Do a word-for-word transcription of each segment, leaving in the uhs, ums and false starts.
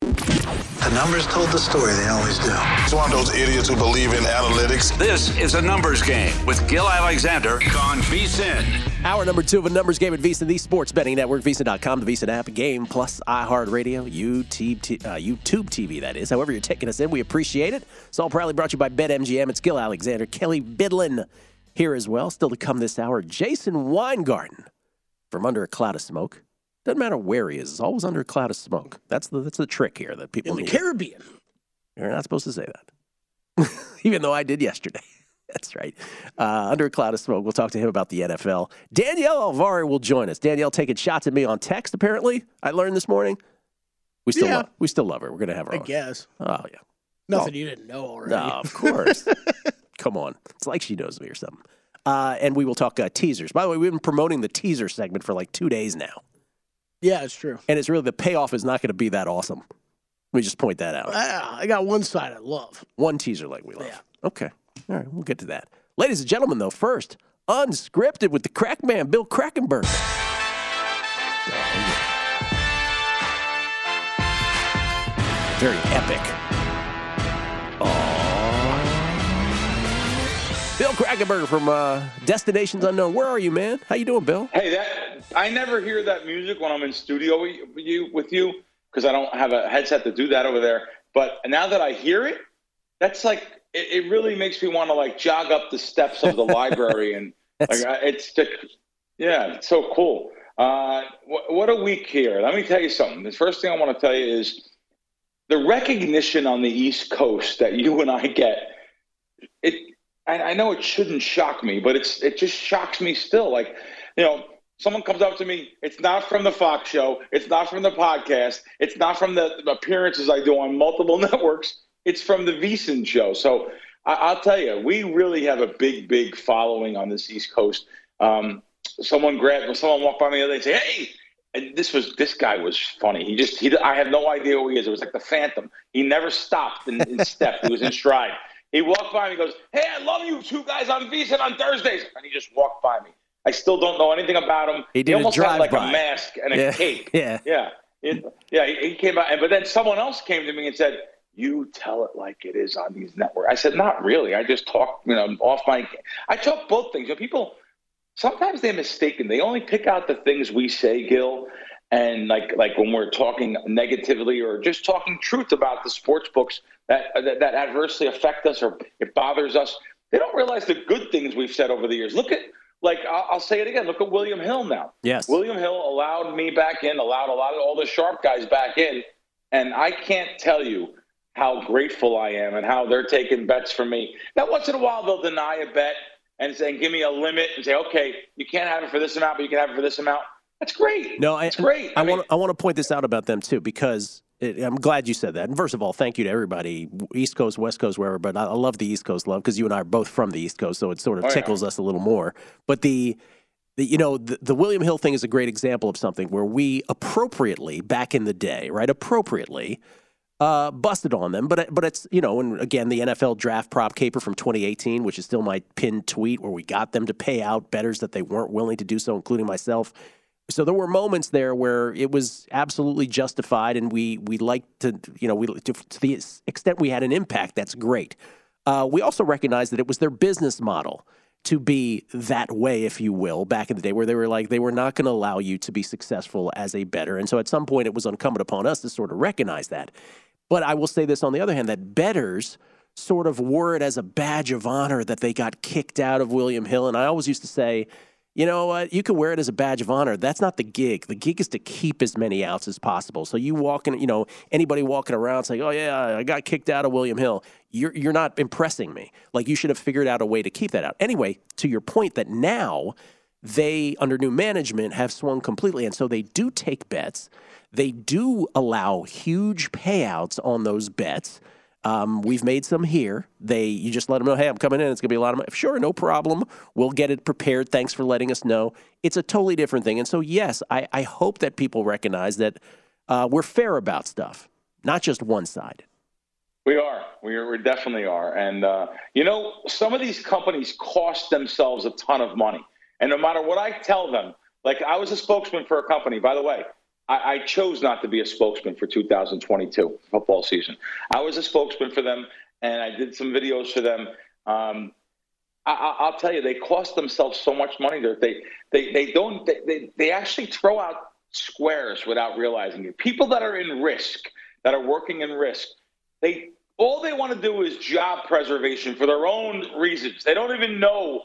The numbers told the story, they always do. It's one of those idiots who believe in analytics. This is A Numbers Game with Gil Alexander on V S I N. Hour number two of A Numbers Game at V S I N, the sports betting network, V S I N dot com, the V S I N app, Game Plus, iHeartRadio, YouTube, uh, YouTube T V, that is. However you're taking us in, we appreciate it. It's all proudly brought to you by BetMGM. It's Gil Alexander, Kelly Bidlin here as well. Still to come this hour, Jason Weingarten from under a cloud of smoke. Doesn't matter where he is; it's always under a cloud of smoke. That's the that's the trick here that people need. In the Caribbean. You're not supposed to say that, even though I did yesterday. That's right. Uh, under a cloud of smoke. We'll talk to him about the N F L. Danielle Alvarez will join us. Danielle taking shots at me on text. Apparently, I learned this morning. We still yeah. love, we still love her. We're gonna have her. I on. guess. Oh yeah. Nothing oh. you didn't know already. No, of course. Come on, it's like she knows me or something. Uh, and we will talk uh, teasers. By the way, we've been promoting the teaser segment for like two days now. Yeah, it's true. And it's really, the payoff is not going to be that awesome. Let me just point that out. Ah, I got one side I love. One teaser like we love. Yeah. Okay. All right, we'll get to that. Ladies and gentlemen, though, first, Unscripted with the crack man, Bill Krackenberger. Oh, yeah. Very epic. Oh. Bill Krackenberger from uh, Destinations Unknown. Where are you, man? How you doing, Bill? Hey, that... I never hear that music when I'm in studio with you because I don't have a headset to do that over there. But now that I hear it, that's like it, it really makes me want to like jog up the steps of the library and like it's just, yeah, it's so cool. Uh, wh- what a week here. Let me tell you something. The first thing I want to tell you is the recognition on the East Coast that you and I get. It I, I know it shouldn't shock me, but it's it just shocks me still. Like you know. Someone comes up to me, it's not from the Fox show, it's not from the podcast, it's not from the appearances I do on multiple networks, it's from the V S I N show. So I- I'll tell you, we really have a big, big following on this East Coast. Um, someone grabbed, someone walked by me the other day and said, hey, and this was, this guy was funny. He just, he, I have no idea who he is. It was like the Phantom. He never stopped in, in step. He was in stride. He walked by me and goes, hey, I love you two guys on V S I N on Thursdays. And he just walked by me. I still don't know anything about him. He did he almost a had like by. a mask and a yeah. cape. Yeah, yeah, it, yeah. He came out, but then someone else came to me and said, "You tell it like it is on these networks." I said, "Not really. I just talk, you know, off my. I talk both things. You know, people sometimes they're mistaken. They only pick out the things we say, Gil, and like like when we're talking negatively or just talking truth about the sports books that that, that adversely affect us or it bothers us. They don't realize the good things we've said over the years. Look at." like I'll, I'll say it again. Look at William Hill now. Yes. William Hill allowed me back in, allowed a lot of all the sharp guys back in. And I can't tell you how grateful I am and how they're taking bets from me. Now, once in a while, they'll deny a bet and say, give me a limit and say, okay, you can't have it for this amount, but you can have it for this amount. That's great. No, I, it's great. I, I, I mean, want I want to point this out about them, too, because it, I'm glad you said that. And first of all, thank you to everybody, East Coast, West Coast, wherever. But I, I love the East Coast love because you and I are both from the East Coast, so it sort of oh, tickles yeah. us a little more. But the, the you know, the, the William Hill thing is a great example of something where we appropriately, back in the day, right, appropriately uh, busted on them. But, but it's, you know, and again, the N F L draft prop caper from twenty eighteen, which is still my pinned tweet where we got them to pay out bettors that they weren't willing to do so, including myself. So there were moments there where it was absolutely justified, and we we liked to, you know, we to, to the extent we had an impact, that's great. Uh, we also recognized that it was their business model to be that way, if you will, back in the day where they were like, they were not going to allow you to be successful as a bettor. And so at some point it was incumbent upon us to sort of recognize that. But I will say this on the other hand, that bettors sort of wore it as a badge of honor that they got kicked out of William Hill. And I always used to say, you know what? You can wear it as a badge of honor. That's not the gig. The gig is to keep as many outs as possible. So you walking, you know, anybody walking around saying, "Oh yeah, I got kicked out of William Hill," you're you're not impressing me. Like you should have figured out a way to keep that out. Anyway, to your point that now they, under new management, have swung completely, and so they do take bets. They do allow huge payouts on those bets. Um, we've made some here. They, you just let them know, hey, I'm coming in. It's going to be a lot of money. Sure, no problem. We'll get it prepared. Thanks for letting us know. It's a totally different thing. And so, yes, I, I hope that people recognize that uh, we're fair about stuff, not just one side. We are. We, are, we definitely are. And, uh, you know, some of these companies cost themselves a ton of money. And no matter what I tell them, like I was a spokesman for a company, by the way. I chose not to be a spokesman for two thousand twenty-two football season. I was a spokesman for them, and I did some videos for them. Um, I, I'll tell you, they cost themselves so much money that they they they don't they they actually throw out squares without realizing it. People that are in risk, that are working in risk, they all they want to do is job preservation for their own reasons. They don't even know.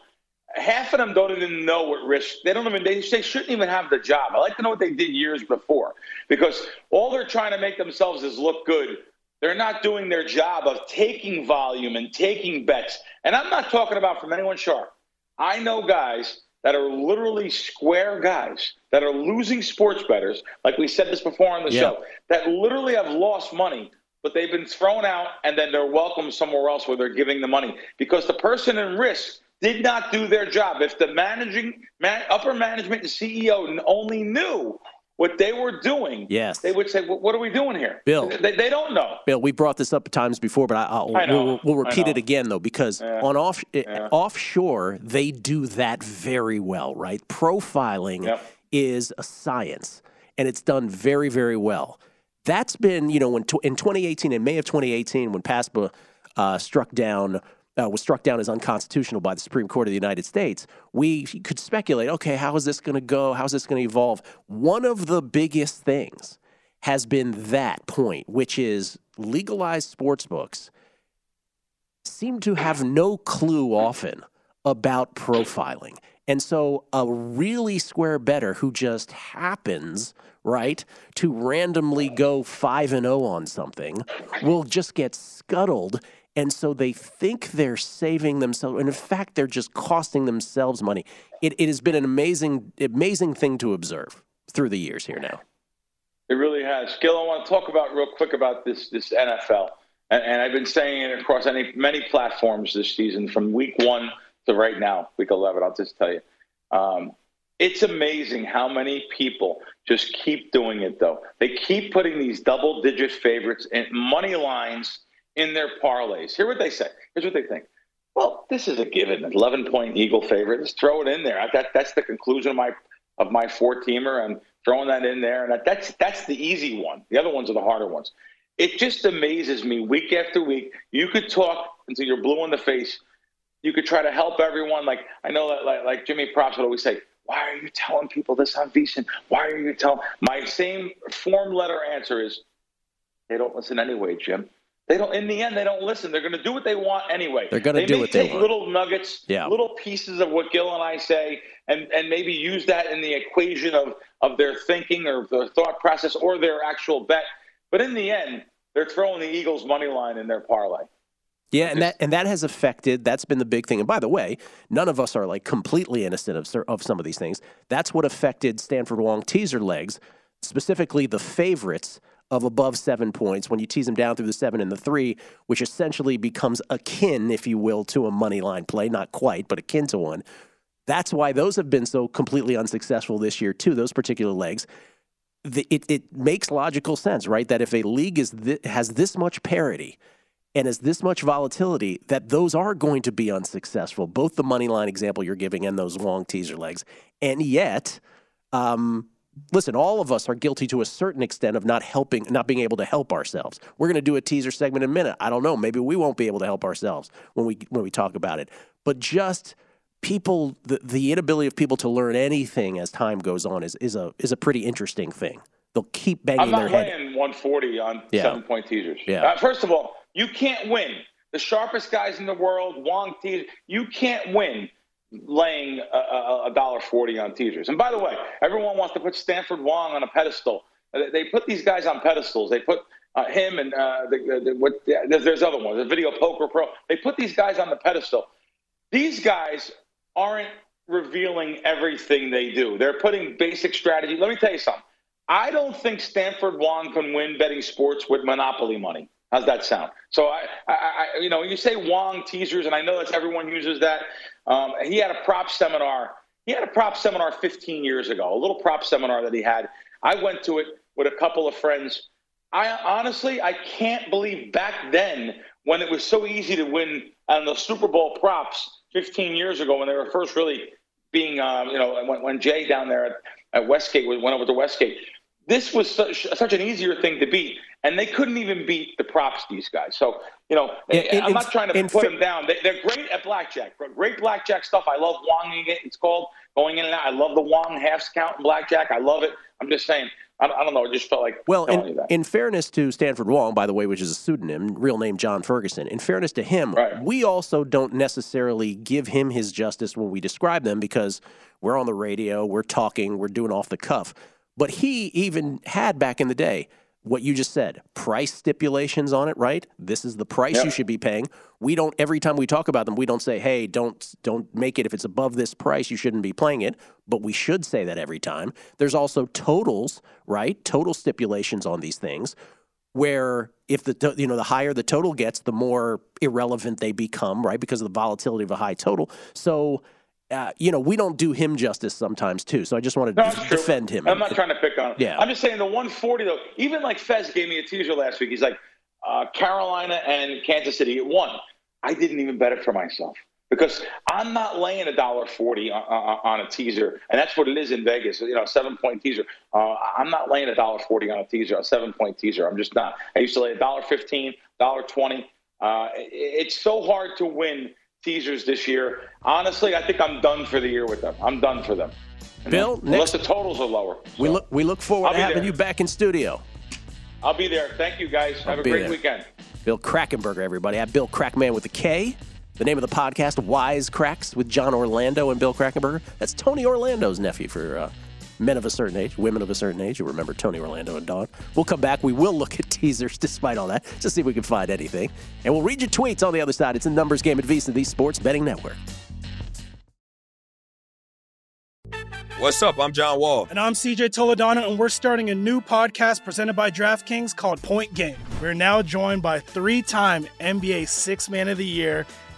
Half of them don't even know what risk. They don't even. They, they shouldn't even have the job. I like to know what they did years before, because all they're trying to make themselves is look good. They're not doing their job of taking volume and taking bets. And I'm not talking about from anyone sharp. I know guys that are literally square guys that are losing sports bettors. Like we said this before on the yeah. show, that literally have lost money, but they've been thrown out, and then they're welcome somewhere else where they're giving the money because the person in risk did not do their job. If the managing man, upper management and C E O only knew what they were doing, yes. they would say, well, what are we doing here? Bill, they, they don't know. Bill, we brought this up times before, but I'll, I know. We'll, we'll repeat I know. it again, though, because yeah. on off, yeah. offshore, they do that very well, right? Profiling yep. is a science, and it's done very, very well. That's been, you know, when t- in twenty eighteen, in May of twenty eighteen, when PASPA uh, struck down Uh, was struck down as unconstitutional by the Supreme Court of the United States, we could speculate, okay, how is this going to go? How is this going to evolve? One of the biggest things has been that point, which is legalized sportsbooks seem to have no clue often about profiling. And so a really square bettor who just happens, right, to randomly go five and oh on something will just get scuttled. And so they think they're saving themselves. And in fact, they're just costing themselves money. It, it has been an amazing, amazing thing to observe through the years here now. It really has. Gil, I want to talk about real quick about this this N F L. And, and I've been saying it across any, many platforms this season from week one to right now, week eleven, I'll just tell you. Um, it's amazing how many people just keep doing it, though. They keep putting these double-digit favorites and money lines in their parlays. Hear what they say. Here's what they think. Well, this is a given, eleven-point Eagle favorite. Just throw it in there. I, that, that's the conclusion of my of my four-teamer. I'm throwing that in there, and that, that's that's the easy one. The other ones are the harder ones. It just amazes me week after week. You could talk until you're blue in the face. You could try to help everyone. Like I know that, like, like Jimmy Props would always say, why are you telling people this on V SIN? Why are you telling? My same form letter answer is, they don't listen anyway, Jim. They don't. In the end, they don't listen. They're going to do what they want anyway. They're going to do what they want. They take little nuggets, yeah. little pieces of what Gil and I say, and, and maybe use that in the equation of, of their thinking or their thought process or their actual bet. But in the end, they're throwing the Eagles money line in their parlay. Yeah, and that and that has affected. That's been the big thing. And by the way, none of us are like completely innocent of of some of these things. That's what affected Stanford Wong teaser legs, specifically the favorites of above seven points when you tease them down through the seven and the three, which essentially becomes akin, if you will, to a money line play. Not quite, but akin to one. That's why those have been so completely unsuccessful this year too, those particular legs. The, it, it makes logical sense, right, that if a league is th- has this much parity and has this much volatility, that those are going to be unsuccessful, both the money line example you're giving and those long teaser legs. And yet... Um, Listen, all of us are guilty to a certain extent of not helping, not being able to help ourselves. We're going to do a teaser segment in a minute. I don't know. Maybe we won't be able to help ourselves when we when we talk about it. But just people, the, the inability of people to learn anything as time goes on is is a is a pretty interesting thing. They'll keep banging their head. I'm not playing one forty on yeah. seven-point teasers. Yeah. Uh, first of all, you can't win. The sharpest guys in the world, Wong teasers, you can't win laying a dollar forty on teasers. And by the way, everyone wants to put Stanford Wong on a pedestal. They put these guys on pedestals. They put uh, him and uh, the, the, what, yeah, there's, there's other ones, the Video Poker Pro. They put these guys on the pedestal. These guys aren't revealing everything they do. They're putting basic strategy. Let me tell you something. I don't think Stanford Wong can win betting sports with Monopoly money. How's that sound? So, I, I, I, you know, you say Wong teasers, and I know that's everyone uses that. Um, he had a prop seminar. He had a prop seminar fifteen years ago, a little prop seminar that he had. I went to it with a couple of friends. I honestly, I can't believe back then when it was so easy to win on the Super Bowl props fifteen years ago when they were first really being, um, you know, when, when Jay down there at, at Westgate went over to Westgate. This was such, such an easier thing to beat, and they couldn't even beat the props, these guys. So, you know, it, it, I'm not trying to put fa- them down. They, they're great at blackjack, great blackjack stuff. I love Wonging it. It's called going in and out. I love the Wong halves count in blackjack. I love it. I'm just saying. I, I don't know. It just felt like well, telling in, you that. In fairness to Stanford Wong, by the way, which is a pseudonym, real name John Ferguson, in fairness to him, right. we also don't necessarily give him his justice when we describe them because we're on the radio, we're talking, we're doing off the cuff. But he even had back in the day what you just said, price stipulations on it, right? This is the price yep. you should be paying. We don't, every time we talk about them, we don't say, hey, don't don't make it if it's above this price, you shouldn't be playing it. But we should say that every time. There's also totals, right? Total stipulations on these things where if the, you know, the higher the total gets, the more irrelevant they become, right? Because of the volatility of a high total. So... Uh, you know, we don't do him justice sometimes, too. So I just want to no, d- defend him. I'm not trying to pick on him. Yeah. I'm just saying the one forty, though, even like Fez gave me a teaser last week. He's like, uh, Carolina and Kansas City, it won. I didn't even bet it for myself because I'm not laying one forty on, on, on a teaser. And that's what it is in Vegas, you know, a seven-point teaser. Uh, I'm not laying one forty on a teaser, a seven-point teaser. I'm just not. I used to lay one fifteen, one twenty. Uh, it, it's so hard to win teasers this year. Honestly, I think I'm done for the year with them. I'm done for them. And Bill, then, unless the totals are lower. So. We look we look forward to having there. you back in studio. I'll be there. Thank you, guys. I'll Have a great there. weekend. Bill Krackenberger, everybody. I'm Bill Crackman with a K. The name of the podcast, Wise Cracks, with John Orlando and Bill Krackenberger. That's Tony Orlando's nephew for uh, men of a certain age, women of a certain age. You remember Tony Orlando and Dawn. We'll come back. We will look at teasers despite all that to see if we can find anything. And we'll read your tweets on the other side. It's a numbers game at V S I N, the Sports Betting Network. What's up? I'm John Wall. And I'm C J Toledano, and we're starting a new podcast presented by DraftKings called Point Game. We're now joined by three-time N B A Sixth Man of the Year,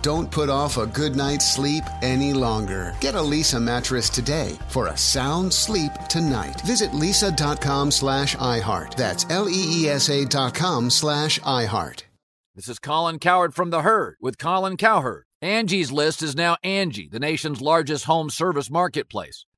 Don't put off a good night's sleep any longer. Get a Lisa mattress today for a sound sleep tonight. Visit lisa.com slash iHeart. That's L-E-E-S-A dot com slash iHeart. This is Colin Cowherd from The Herd with Colin Cowherd. Angie's List is now Angie, the nation's largest home service marketplace.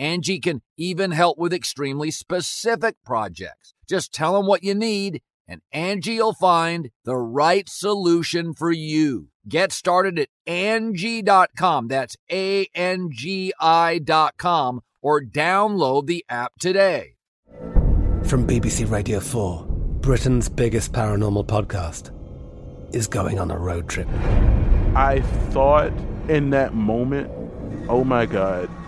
Angie can even help with extremely specific projects. Just tell them what you need, and Angie will find the right solution for you. Get started at Angie dot com. That's A N G I dot com, or download the app today. From B B C Radio four, Britain's biggest paranormal podcast is going on a road trip. I thought in that moment, oh my God,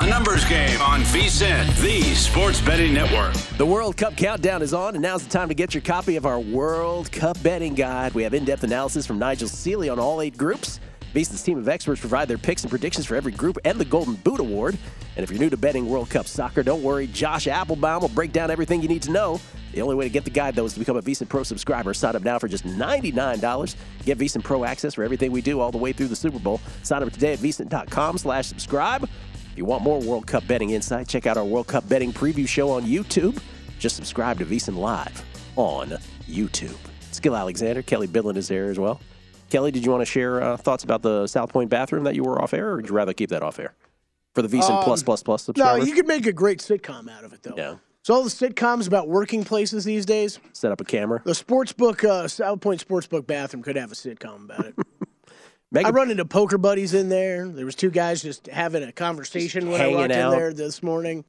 A numbers game on V-CENT, the sports betting network. The World Cup countdown is on, and now's the time to get your copy of our World Cup betting guide. We have in-depth analysis from Nigel Seeley on all eight groups. V-CENT's team of experts provide their picks and predictions for every group and the Golden Boot Award. And if you're new to betting World Cup soccer, don't worry. Josh Applebaum will break down everything you need to know. The only way to get the guide, though, is to become a V-CENT Pro subscriber. Sign up now for just ninety-nine dollars. Get V-CENT Pro access for everything we do all the way through the Super Bowl. Sign up today at vcent.com slash subscribe. If you want more World Cup betting insight, check out our World Cup betting preview show on YouTube. Just subscribe to VSiN Live on YouTube. Skill Alexander, Kelly Bidlin is there as well. Kelly, did you want to share uh, thoughts about the South Point bathroom that you were off air, or would you rather keep that off air for the VSiN um, Plus Plus Plus subscribers? No, you could make a great sitcom out of it, though. Yeah. So all the sitcoms about working places these days. Set up a camera. The sportsbook, uh, South Point Sportsbook bathroom could have a sitcom about it. Megan, I run into poker buddies in there. There was two guys just having a conversation when I walked out in there this morning.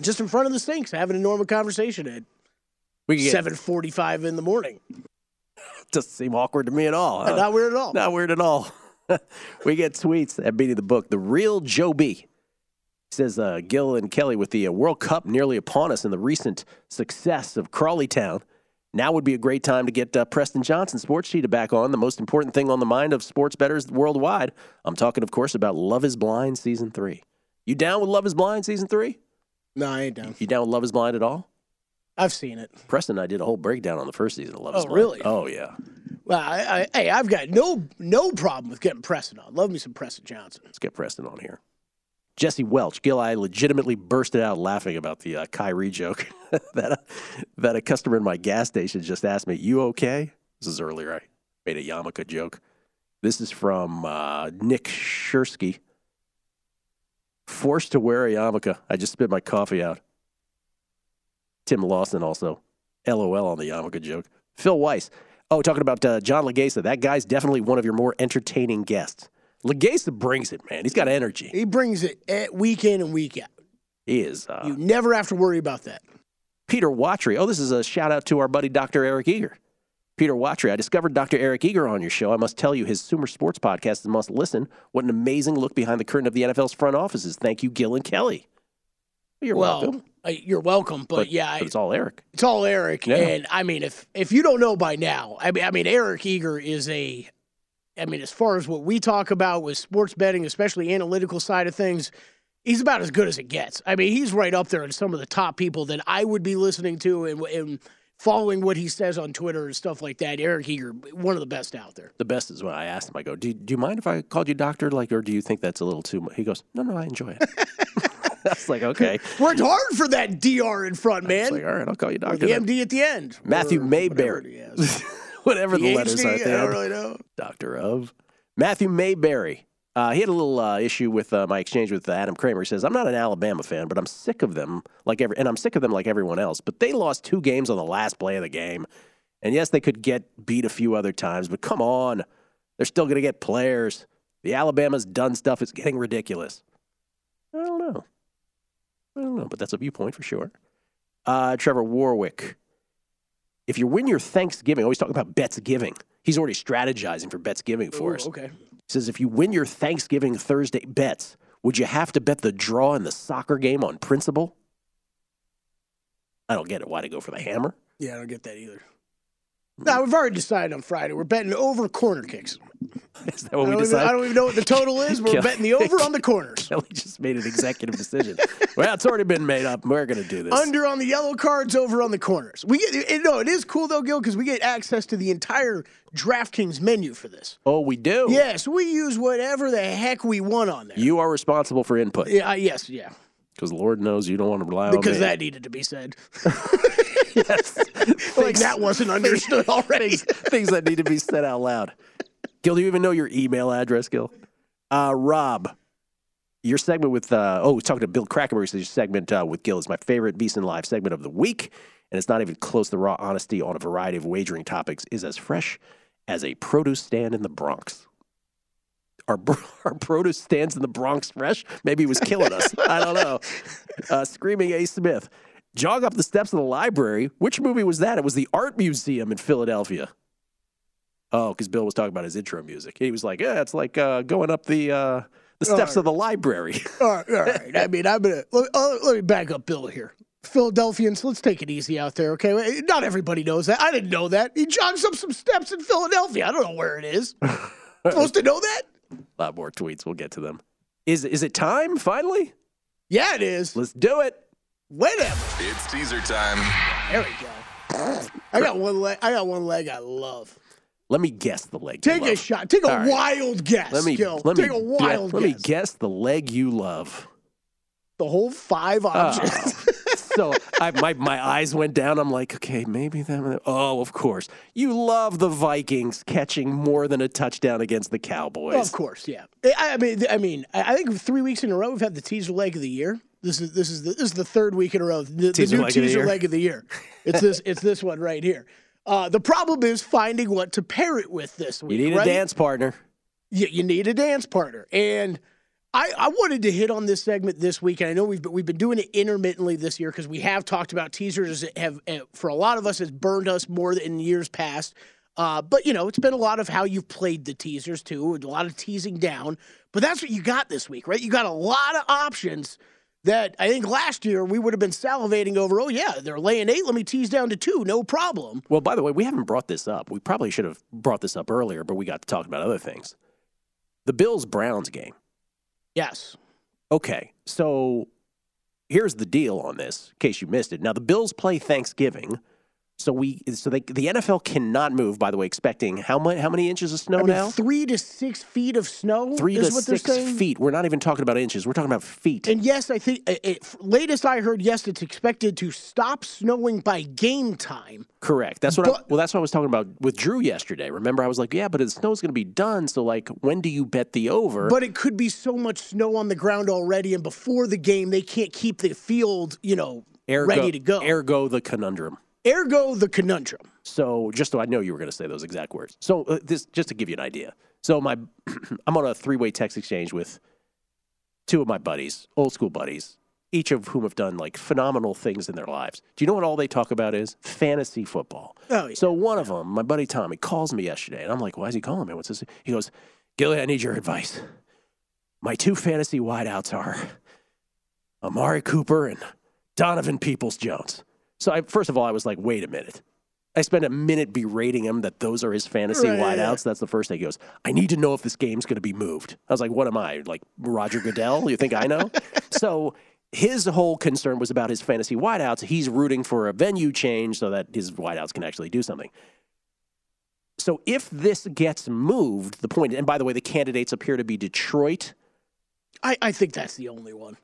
Just in front of the sinks, having a normal conversation at seven forty-five in the morning. Doesn't seem awkward to me at all. Huh? Not weird at all. Not weird at all. We get tweets at Beating the Book. The real Joe B. says, uh, Gil and Kelly, with the uh, World Cup nearly upon us and the recent success of Crawley Town, now would be a great time to get uh, Preston Johnson's Sports Cheetah back on, the most important thing on the mind of sports bettors worldwide. I'm talking, of course, about Love is Blind Season three. You down with Love is Blind Season three? No, I ain't down. You down with Love is Blind at all? I've seen it. Preston and I did a whole breakdown on the first season of Love oh, is Blind. Oh, really? Oh, yeah. Well, I, I, hey, I've got no no problem with getting Preston on. Love me some Preston Johnson. Let's get Preston on here. Jesse Welch, Gil, I legitimately bursted out laughing about the uh, Kyrie joke that, uh, that a customer in my gas station just asked me, you okay? This is earlier. I made a yarmulke joke. This is from uh, Nick Shersky. Forced to wear a yarmulke. I just spit my coffee out. Tim Lawson also. LOL on the yarmulke joke. Phil Weiss. Oh, talking about uh, John Legesa. That guy's definitely one of your more entertaining guests. Legesa brings it, man. He's got energy. He brings it at week in and week out. He is. Uh, you never have to worry about that. Peter Watry. Oh, this is a shout-out to our buddy Doctor Eric Eager. Peter Watry, I discovered Doctor Eric Eager on your show. I must tell you, his Sumer Sports podcast is a must listen. What an amazing look behind the curtain of the N F L's front offices. Thank you, Gil and Kelly. You're well, welcome. Uh, you're welcome, but, but yeah. But it's all Eric. It's all Eric. Yeah. And, I mean, if if you don't know by now, I mean, I mean, Eric Eager is a, I mean, as far as what we talk about with sports betting, especially analytical side of things, he's about as good as it gets. I mean, he's right up there in some of the top people that I would be listening to and, and following what he says on Twitter and stuff like that. Eric Eager, one of the best out there. The best is when I asked him, I go, do, do you mind if I called you doctor? Like, or do you think that's a little too much? He goes, no, no, I enjoy it. I was like, okay. Worked hard for that D R in front, man. I was like, all right, I'll call you doctor. Or the M D at the end. Matthew Mayberry. Whatever the letters are. I don't really know. Doctor of. Matthew Mayberry. Uh, he had a little uh, issue with uh, my exchange with uh, Adam Kramer. He says, I'm not an Alabama fan, but I'm sick of them like every, and I'm sick of them like everyone else. But they lost two games on the last play of the game. And, yes, they could get beat a few other times, but come on. They're still going to get players. The Alabama's done stuff. It's getting ridiculous. I don't know. I don't know, but that's a viewpoint for sure. Uh, Trevor Warwick. If you win your Thanksgiving, always talking about bets giving. He's already strategizing for bets giving for Ooh, us. Okay. He says, if you win your Thanksgiving Thursday bets, would you have to bet the draw in the soccer game on principle? I don't get it. Why to go for the hammer? Yeah, I don't get that either. No, we've already decided on Friday. We're betting over corner kicks. Is that what we decided? I don't even know what the total is. We're betting the over on the corners. Kelly just made an executive decision. Well, it's already been made up. We're going to do this. Under on the yellow cards, over on the corners. We get it, no, it is cool, though, Gil, because we get access to the entire DraftKings menu for this. Oh, we do? Yes, we use whatever the heck we want on there. You are responsible for input. Yeah, uh, Yes, yeah. Because Lord knows you don't want to rely because on me. Because that needed to be said. Yes. Things, like that wasn't understood already. Things, things that need to be said out loud. Gil, do you even know your email address, Gil? Uh, Rob, your segment with, uh, oh, talking to Bill Krackenberger, so your segment uh, with Gil is my favorite V SIN Live segment of the week, and it's not even close. The raw honesty on a variety of wagering topics is as fresh as a produce stand in the Bronx. Our, our produce stands in the Bronx fresh? Maybe he was killing us. I don't know. Uh, Screaming A. Smith. Jog up the steps of the library. Which movie was that? It was the Art Museum in Philadelphia. Oh, because Bill was talking about his intro music. He was like, yeah, it's like uh, going up the uh, the steps all right. of the library. All right. All right. I mean, I'm going to let me back up Bill here. Philadelphians, let's take it easy out there, okay? Not everybody knows that. I didn't know that. He jogs up some steps in Philadelphia. I don't know where it is. Supposed to know that? A lot more tweets. We'll get to them. Is, is it time, finally? Yeah, it is. Let's do it. Whatever. It's teaser time. There we go. I got one leg. I got one leg I love. Let me guess the leg. Take you love. a shot. Take All a right. wild guess. Let me. Yo, let take me, a wild. Let guess. me guess the leg you love. The whole five options. Uh, so I, my my eyes went down. I'm like, okay, maybe that. Oh, of course. You love the Vikings catching more than a touchdown against the Cowboys. Well, of course, yeah. I, I mean, I mean, I think three weeks in a row we've had the teaser leg of the year. This is this is the, this is the third week in a row. The, the new teaser leg of the year. It's this it's this one right here. Uh, the problem is finding what to pair it with this week. You need right? a dance partner. You, you need a dance partner, and I, I wanted to hit on this segment this week. And I know we've been, we've been doing it intermittently this year because we have talked about teasers that have for a lot of us has burned us more than years past. Uh, but, you know, it's been a lot of how you've played the teasers too, and a lot of teasing down. But that's what you got this week, right? You got a lot of options. That I think last year we would have been salivating over, oh, yeah, they're laying eight. Let me tease down to two. No problem. Well, by the way, we haven't brought this up. We probably should have brought this up earlier, but we got to talk about other things. The Bills-Browns game. Yes. Okay, so here's the deal on this, in case you missed it. Now, the Bills play Thanksgiving, So we, so they, the N F L cannot move, by the way, expecting how much, how many inches of snow I mean, now? Three to six feet of snow Three is to what six they're saying? feet. We're not even talking about inches. We're talking about feet. And yes, I think, it, latest I heard, yes, it's expected to stop snowing by game time. Correct. That's what but, I, well, that's what I was talking about with Drew yesterday. Remember, I was like, yeah, but the snow's going to be done, so, like, when do you bet the over? But it could be so much snow on the ground already, and before the game, they can't keep the field, you know, ergo, ready to go. Ergo the conundrum. Ergo the conundrum. So, just so I know you were going to say those exact words. So, uh, this just to give you an idea. So, my I'm on a three-way text exchange with two of my buddies, old school buddies, each of whom have done, like, phenomenal things in their lives. Do you know what all they talk about is? Fantasy football. Oh, yeah. So, one of them, my buddy Tommy, calls me yesterday, and I'm like, why is he calling me? What's this? He goes, Gilly, I need your advice. My two fantasy wideouts are Amari Cooper and Donovan Peoples-Jones. So, I, first of all, I was like, wait a minute. I spent a minute berating him that those are his fantasy right, wideouts. Yeah. That's the first thing. He goes, I need to know if this game's going to be moved. I was like, what am I, like Roger Goodell? You think I know? So his whole concern was about his fantasy wideouts. He's rooting for a venue change so that his wideouts can actually do something. So if this gets moved, the point, and by the way, the candidates appear to be Detroit. I, I think that's the only one.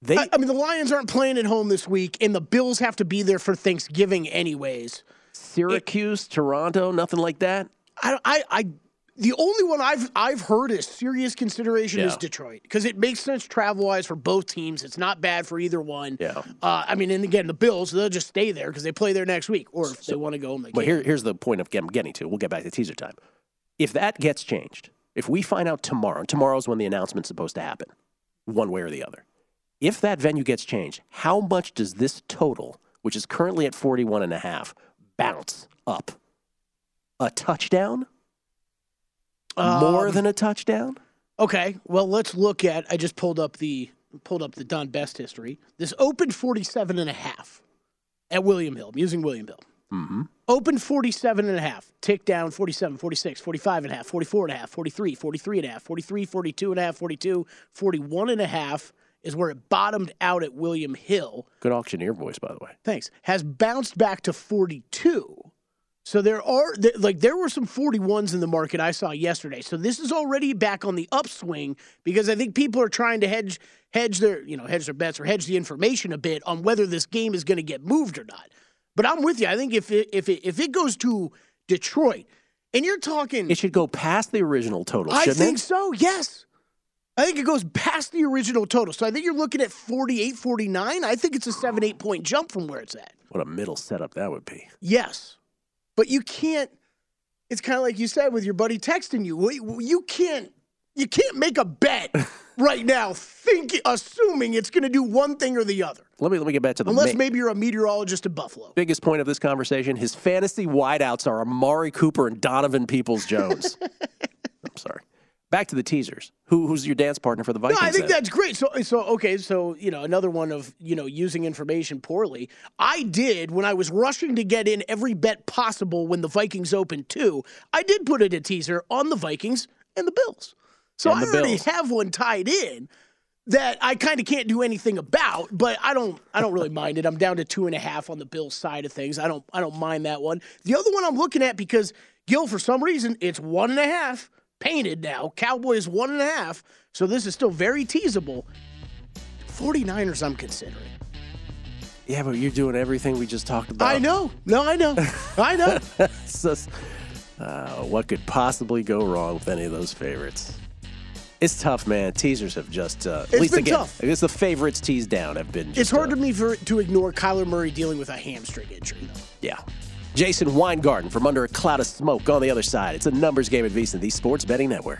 They, I, I mean, the Lions aren't playing at home this week, and the Bills have to be there for Thanksgiving anyways. Syracuse, it, Toronto, nothing like that? I, I, I, the only one I've I've heard is serious consideration yeah. is Detroit, because it makes sense travel-wise for both teams. It's not bad for either one. Yeah. Uh, I mean, and again, the Bills, they'll just stay there because they play there next week, or if so, they want to go home, they But can. Here, here's the point I'm getting to. We'll get back to teaser time. If that gets changed, if we find out tomorrow, and tomorrow's when the announcement's supposed to happen, one way or the other. If that venue gets changed, how much does this total, which is currently at forty-one and a half, bounce up? A touchdown? Um, More than a touchdown? Okay. Well, let's look at. I just pulled up the pulled up the Don Best history. This opened forty-seven and a half at William Hill. I'm using William Hill. Mm-hmm. Open forty-seven and a half, tick down forty-seven, forty-six, forty-five and a half, forty-four and a half, forty-three, forty-three and a half, forty-three, forty-two and a half, forty-two, forty-one and a half. Is where it bottomed out at William Hill. Good auctioneer voice, by the way. Thanks. Has bounced back to forty-two. So there are, like, there were some forty-ones in the market I saw yesterday. So this is already back on the upswing because I think people are trying to hedge hedge their, you know, hedge their bets or hedge the information a bit on whether this game is going to get moved or not. But I'm with you. I think if it, if it, if it goes to Detroit, and you're talking, it should go past the original total, shouldn't it? I think so, yes. I think it goes past the original total. So I think you're looking at forty-eight, forty-nine. I think it's a seven, eight point jump from where it's at. What a middle setup that would be. Yes. But you can't, it's kind of like you said with your buddy texting you, you can't, you can't make a bet right now thinking, assuming it's going to do one thing or the other. Let me, let me get back to the Unless ma- maybe you're a meteorologist in Buffalo. Biggest point of this conversation, his fantasy wideouts are Amari Cooper and Donovan Peoples-Jones. I'm sorry. Back to the teasers. Who, who's your dance partner for the Vikings? No, I think then? That's great. So, so okay, so, you know, another one of, you know, using information poorly. I did, when I was rushing to get in every bet possible when the Vikings opened two, I did put in a teaser on the Vikings and the Bills. So and I already Bills. have one tied in that I kind of can't do anything about, but I don't I don't really mind it. I'm down to two and a half on the Bills side of things. I don't I don't mind that one. The other one I'm looking at because, Gil, for some reason, it's one and a half. Painted now. Cowboys one and a half. So this is still very teasable. forty-niners I'm considering. Yeah, but you're doing everything we just talked about. I know. No, I know. I know. So, uh, what could possibly go wrong with any of those favorites? It's tough, man. Teasers have just, uh, at it's least been again, tough. I guess the favorites teased down have been just It's hard uh, to me for, to ignore Kyler Murray dealing with a hamstring injury, though. Yeah. Jason Weingarten from Under a Cloud of Smoke on the other side. It's a numbers game at V SIN, the Sports Betting Network.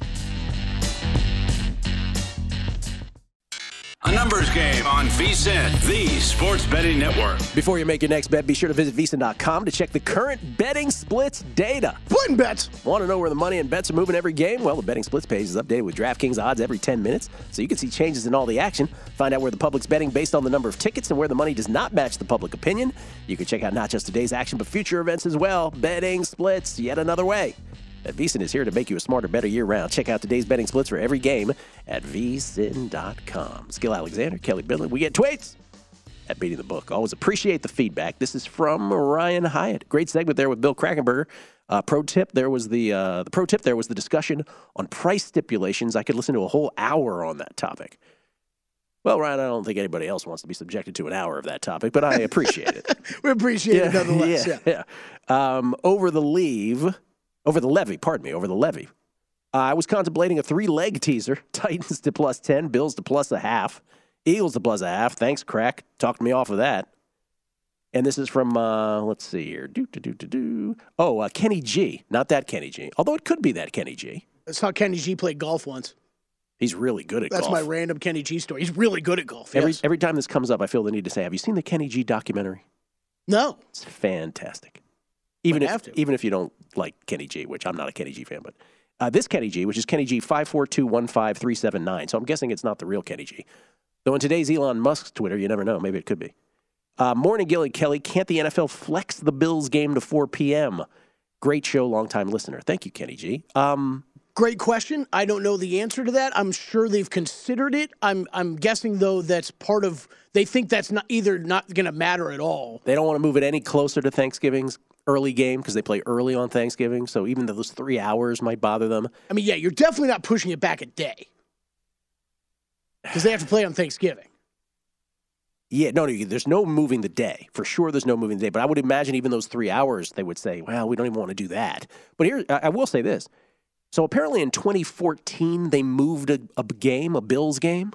A numbers game on V SIN, the Sports Betting Network. Before you make your next bet, be sure to visit V S I N dot com to check the current betting splits data. Splitting bets! Want to know where the money and bets are moving every game? Well, the betting splits page is updated with DraftKings odds every ten minutes, so you can see changes in all the action. Find out where the public's betting based on the number of tickets and where the money does not match the public opinion. You can check out not just today's action, but future events as well. Betting splits, yet another way. At V SIN is here to make you a smarter, better year-round. Check out today's betting splits for every game at V S I N dot com. Skill Alexander, Kelly Bidlin. We get tweets at Beating the Book. Always appreciate the feedback. This is from Ryan Hyatt. Great segment there with Bill Krackenberger. Uh, pro tip, there was the uh, the pro tip there was the discussion on price stipulations. I could listen to a whole hour on that topic. Well, Ryan, I don't think anybody else wants to be subjected to an hour of that topic, but I appreciate it. We appreciate yeah, it nonetheless. Yeah, yeah. yeah. Um, over the leave, over the levy, pardon me, over the levy. Uh, I was contemplating a three-leg teaser. Titans to plus ten, Bills to plus a half, Eagles to plus a half. Thanks, Crack. Talked me off of that. And this is from, uh, let's see here. Do, do, do, do, do. Oh, uh, Kenny G. Not that Kenny G. Although it could be that Kenny G. That's how Kenny G played golf once. He's really good at That's golf. That's my random Kenny G story. He's really good at golf. Every yes. every time this comes up, I feel the need to say, have you seen the Kenny G documentary? No. It's fantastic. Even if, even if you don't like Kenny G, which I'm not a Kenny G fan, but uh, this Kenny G, which is Kenny G five four two one five three seven nine. So I'm guessing it's not the real Kenny G. Though in today's Elon Musk's Twitter, you never know. Maybe it could be. Uh, Morning, Gilly Kelly. Can't the N F L flex the Bills game to four p.m.? Great show, longtime listener. Thank you, Kenny G. Um... Great question. I don't know the answer to that. I'm sure they've considered it. I'm I'm guessing, though, that's part of – they think that's not either not going to matter at all. They don't want to move it any closer to Thanksgiving's early game because they play early on Thanksgiving, so even though those three hours might bother them. I mean, yeah, you're definitely not pushing it back a day because they have to play on Thanksgiving. Yeah, no, no, there's no moving the day. For sure there's no moving the day, but I would imagine even those three hours they would say, well, we don't even want to do that. But here, I will say this. So apparently in twenty fourteen, they moved a, a game, a Bills game,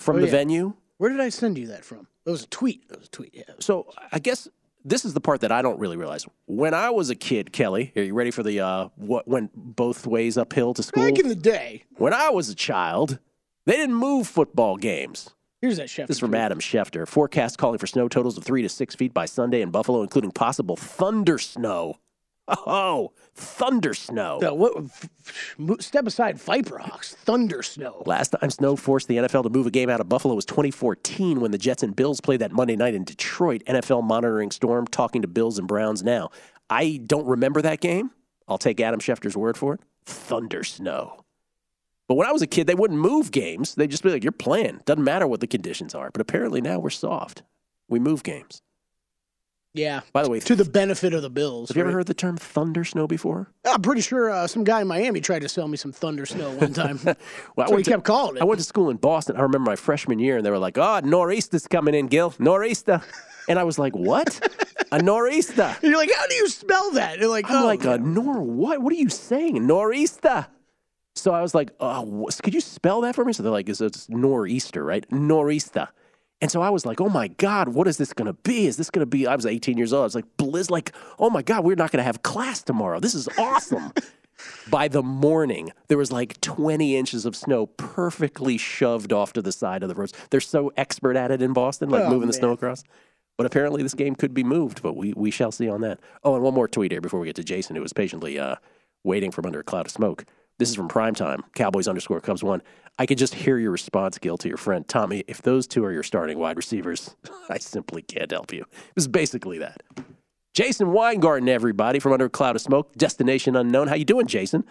from oh, the yeah. venue. Where did I send you that from? It was a tweet. It was a tweet, yeah. So I guess this is the part that I don't really realize. When I was a kid, Kelly, are you ready for the uh, what went both ways uphill to school? Back in the day. When I was a child, they didn't move football games. Here's that Schefter. This is from Adam Schefter. Forecast calling for snow totals of three to six feet by Sunday in Buffalo, including possible thunder snow. Oh, thunder snow. So what, f- step aside, Viperhawks. Thunder snow. Last time snow forced the N F L to move a game out of Buffalo was twenty fourteen when the Jets and Bills played that Monday night in Detroit. N F L monitoring storm, talking to Bills and Browns now. I don't remember that game. I'll take Adam Schefter's word for it. Thunder snow. But when I was a kid, they wouldn't move games. They'd just be like, you're playing. Doesn't matter what the conditions are. But apparently now we're soft. We move games. Yeah, by the way, to the benefit of the Bills. Have you right? ever heard the term thunder snow before? I'm pretty sure uh, some guy in Miami tried to sell me some thunder snow one time. well, That's what he to, kept calling it. I went to school in Boston. I remember my freshman year, and they were like, oh, nor'easter's coming in, Gil. Nor'easter. And I was like, what? A nor'easter. And you're like, how do you spell that? They're like, I'm oh, like, a nor what? What are you saying? Nor'easter. So I was like, oh, could you spell that for me? So they're like, it's, it's nor'easter, right? Nor'easter. And so I was like, oh, my God, what is this going to be? Is this going to be? I was eighteen years old. I was like, blizz, like, oh, my God, we're not going to have class tomorrow. This is awesome. By the morning, there was like twenty inches of snow perfectly shoved off to the side of the roads. They're so expert at it in Boston, like oh, moving man. the snow across. But apparently this game could be moved, but we, we shall see on that. Oh, and one more tweet here before we get to Jason, who was patiently uh, waiting from under a cloud of smoke. This is from Primetime, Cowboys underscore Cubs one. I could just hear your response, Gil, to your friend, Tommy. If those two are your starting wide receivers, I simply can't help you. It was basically that. Jason Weingarten, everybody, from under a cloud of smoke, Destination Unknown. How you doing, Jason?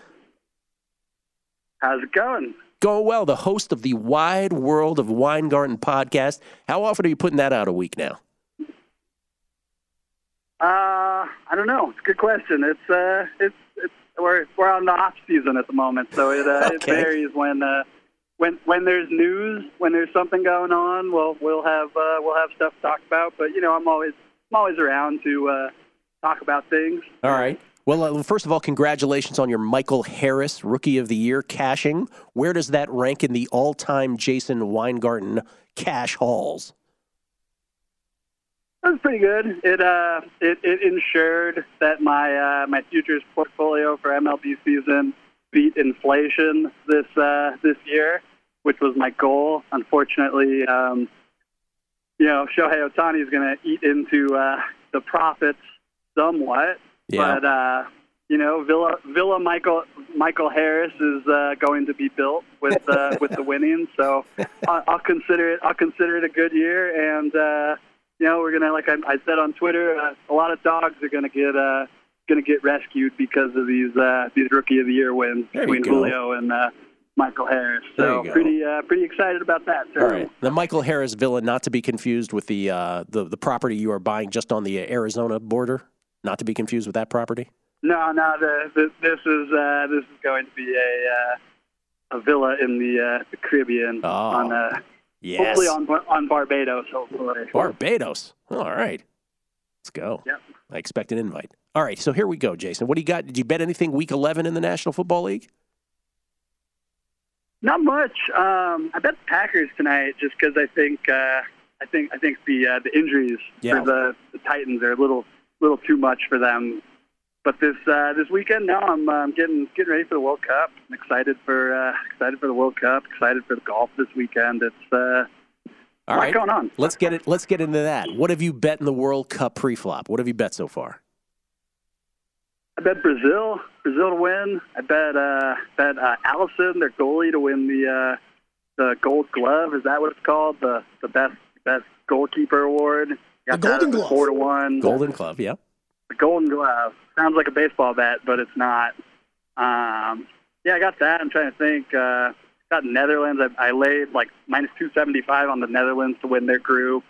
How's it going? Going well. The host of the Wide World of Weingarten podcast. How often are you putting that out a week now? Uh, I don't know. It's a good question. It's, uh, it's, it's, We're we're on the off season at the moment, so it uh, okay. it varies when uh, when when there's news, when there's something going on, we'll we'll have uh, we'll have stuff to talk about. But you know, I'm always I'm always around to uh, talk about things. All right. Well, uh, first of all, congratulations on your Michael Harris Rookie of the Year cashing. Where does that rank in the all-time Jason Weingarten cash hauls? That was pretty good. It uh, it, it ensured that my uh, my futures portfolio for M L B season beat inflation this uh, this year, which was my goal. Unfortunately, um, you know, Shohei Ohtani is going to eat into uh, the profits somewhat. Yeah. But uh, you know, Villa Villa Michael Michael Harris is uh, going to be built with uh, with the winnings. So I'll, I'll consider it. I'll consider it a good year and. Uh, You know, we're gonna like I, I said on Twitter, uh, a lot of dogs are gonna get uh, gonna get rescued because of these uh, these Rookie of the Year wins between Julio and uh, Michael Harris. So pretty uh, pretty excited about that, sir. All right. The Michael Harris villain, not to be confused with the, uh, the the property you are buying just on the Arizona border, not to be confused with that property? No, no, the, the, this is uh, this is going to be a uh, a villa in the, uh, the Caribbean oh, on uh, yes. hopefully on on Barbados. Hopefully Barbados. All right, let's go. Yep. I expect an invite. All right, so here we go, Jason. What do you got? Did you bet anything Week eleven in the National Football League? Not much. Um, I bet the Packers tonight, just because I think uh, I think I think the uh, the injuries yeah. for the, the Titans are a little little too much for them. But this uh, this weekend, now I'm um, getting getting ready for the World Cup. I'm excited for uh, excited for the World Cup. Excited for the golf this weekend. It's uh, all right. What's going on? Let's get it. Let's get into that. What have you bet in the World Cup pre-flop? What have you bet so far? I bet Brazil, Brazil to win. I bet uh, bet uh, Allison, their goalie, to win the uh, the Gold Glove. Is that what it's called? The the best best goalkeeper award. Got the Golden Glove. Four to one. Golden Glove. Yeah. The Golden Glove. Sounds like a baseball bat, but it's not. Um, yeah, I got that. I'm trying to think. Uh, got Netherlands. I, I laid like minus two seventy-five on the Netherlands to win their group.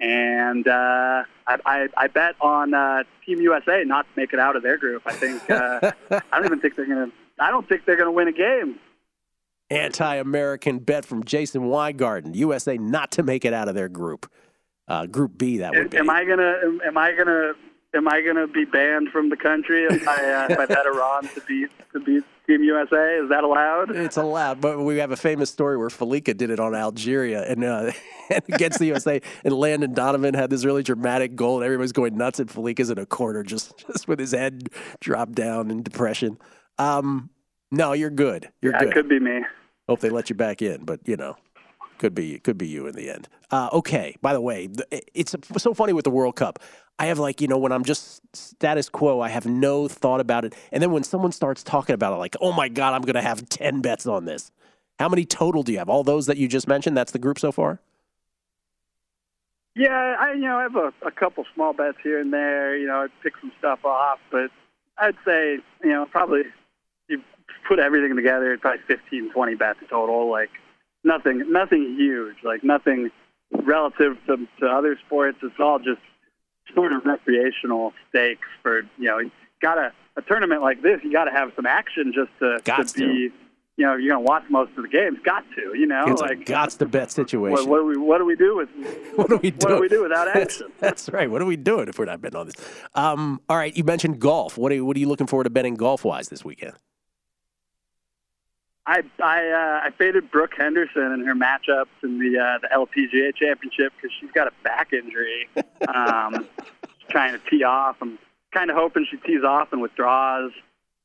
And uh, I, I, I bet on uh, Team U S A not to make it out of their group. I think uh, I don't even think they're gonna. I don't think they're gonna win a game. Anti-American bet from Jason Weingarten. U S A not to make it out of their group. Uh, group B. That would be. Am I gonna? Am I gonna? Am I going to be banned from the country if I, uh, if I bet Iran to beat to beat Team U S A? Is that allowed? It's allowed, but we have a famous story where Felica did it on Algeria and, uh, and against the U S A, and Landon Donovan had this really dramatic goal, and everybody's going nuts, and Felica's in a corner just, just with his head dropped down in depression. Um, no, you're good. You're yeah, good. It could be me. Hope they let you back in, but, you know. Could be, could be you in the end. Uh, okay. By the way, it's so funny with the World Cup. I have like, you know, when I'm just status quo, I have no thought about it. And then when someone starts talking about it, like, oh my God, I'm going to have ten bets on this. How many total do you have? All those that you just mentioned, that's the group so far? Yeah. I, you know, I have a, a couple small bets here and there, you know, I pick some stuff off, but I'd say, you know, probably you put everything together, probably fifteen, twenty bets total. Like, Nothing, nothing huge, like nothing relative to, to other sports. It's all just sort of recreational stakes for, you know, got a, a tournament like this. You got to have some action just to, got to, to be, you know, you're going to watch most of the games. Got to, you know, it's like gots to bet situation. What, what do we, what do we do with, what do we do? What do we do without action? That's, that's right. What are we doing if we're not betting on this? Um, all right. You mentioned golf. What are, what are you looking forward to betting golf wise this weekend? I I, uh, I faded Brooke Henderson in her matchups in the uh, the L P G A Championship because she's got a back injury. Um, she's trying to tee off. I'm kind of hoping she tees off and withdraws.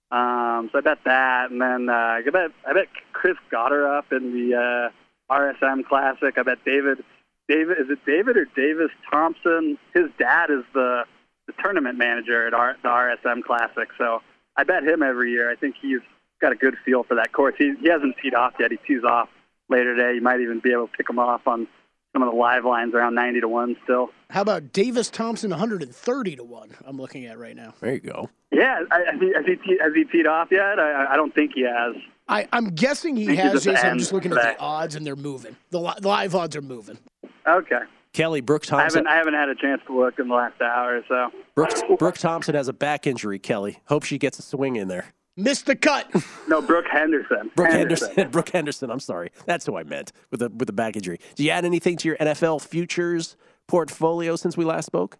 Um, so I bet that, and then uh, I bet I bet Chris Goddard up in the uh, R S M Classic. I bet David David is it David or Davis Thompson? His dad is the, the tournament manager at R, the R S M Classic. So I bet him every year. I think he's got a good feel for that course. He, he hasn't teed off yet. He tees off later today. You might even be able to pick him off on some of the live lines around ninety to one still. How about Davis Thompson, one hundred thirty to one, I'm looking at right now. There you go. Yeah. Has he, has he, te- has he teed off yet? I, I don't think he has. I, I'm guessing he has, Jason. I'm just looking today at the odds, and they're moving. The li- live odds are moving. Okay. Kelly, Brooke Thompson. I haven't, I haven't had a chance to look in the last hour or so. Brooke, Brooke Thompson has a back injury, Kelly. Hope she gets a swing in there. Missed the cut. No, Brooke Henderson. Brooke Henderson. Henderson. Brooke Henderson. I'm sorry. That's who I meant with the with the back injury. Did you add anything to your N F L futures portfolio since we last spoke?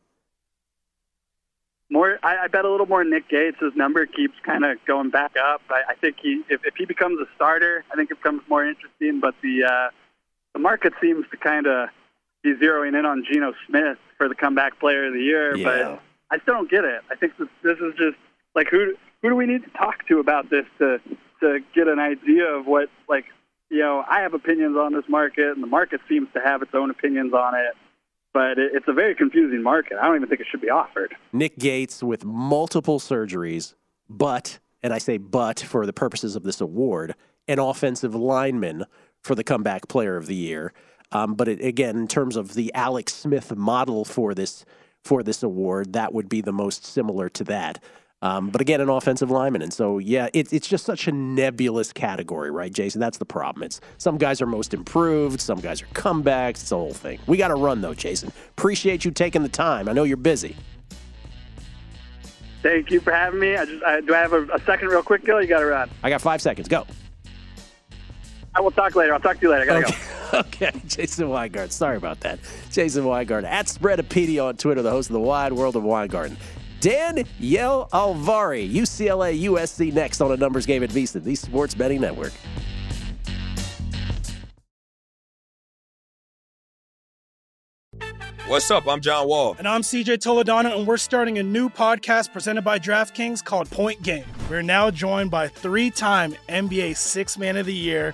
More. I, I bet a little more. Nick Gates. His number keeps kind of going back up. I, I think he, if, if he becomes a starter, I think it becomes more interesting. But the uh, the market seems to kind of be zeroing in on Geno Smith for the comeback player of the year. Yeah. But I still don't get it. I think this, this is just like who. Who do we need to talk to about this to to get an idea of what, like, you know, I have opinions on this market, and the market seems to have its own opinions on it, but it, it's a very confusing market. I don't even think it should be offered. Nick Gates with multiple surgeries, but, and I say but for the purposes of this award, an offensive lineman for the comeback player of the year. Um, but it, again, in terms of the Alex Smith model for this for this award, that would be the most similar to that. Um, but again, an offensive lineman. And so, yeah, it, it's just such a nebulous category, right, Jason? That's the problem. It's some guys are most improved. Some guys are comebacks. It's the whole thing. We got to run, though, Jason. Appreciate you taking the time. I know you're busy. Thank you for having me. I just I, do I have a, a second real quick, Gil? You got to run. I got five seconds. Go. I will talk later. I'll talk to you later. I got to okay. go. Okay, Jason Weingarten. Sorry about that. Jason Weingarten, at Spreadopedia on Twitter, the host of The Wide World of Weingarten. Danielle Alvarez, U C L A, U S C next on A Numbers Game at V SIN, the Sports Betting Network. What's up? I'm John Wall. And I'm C J Toledano, and we're starting a new podcast presented by DraftKings called Point Game. We're now joined by three-time N B A Sixth Man of the Year,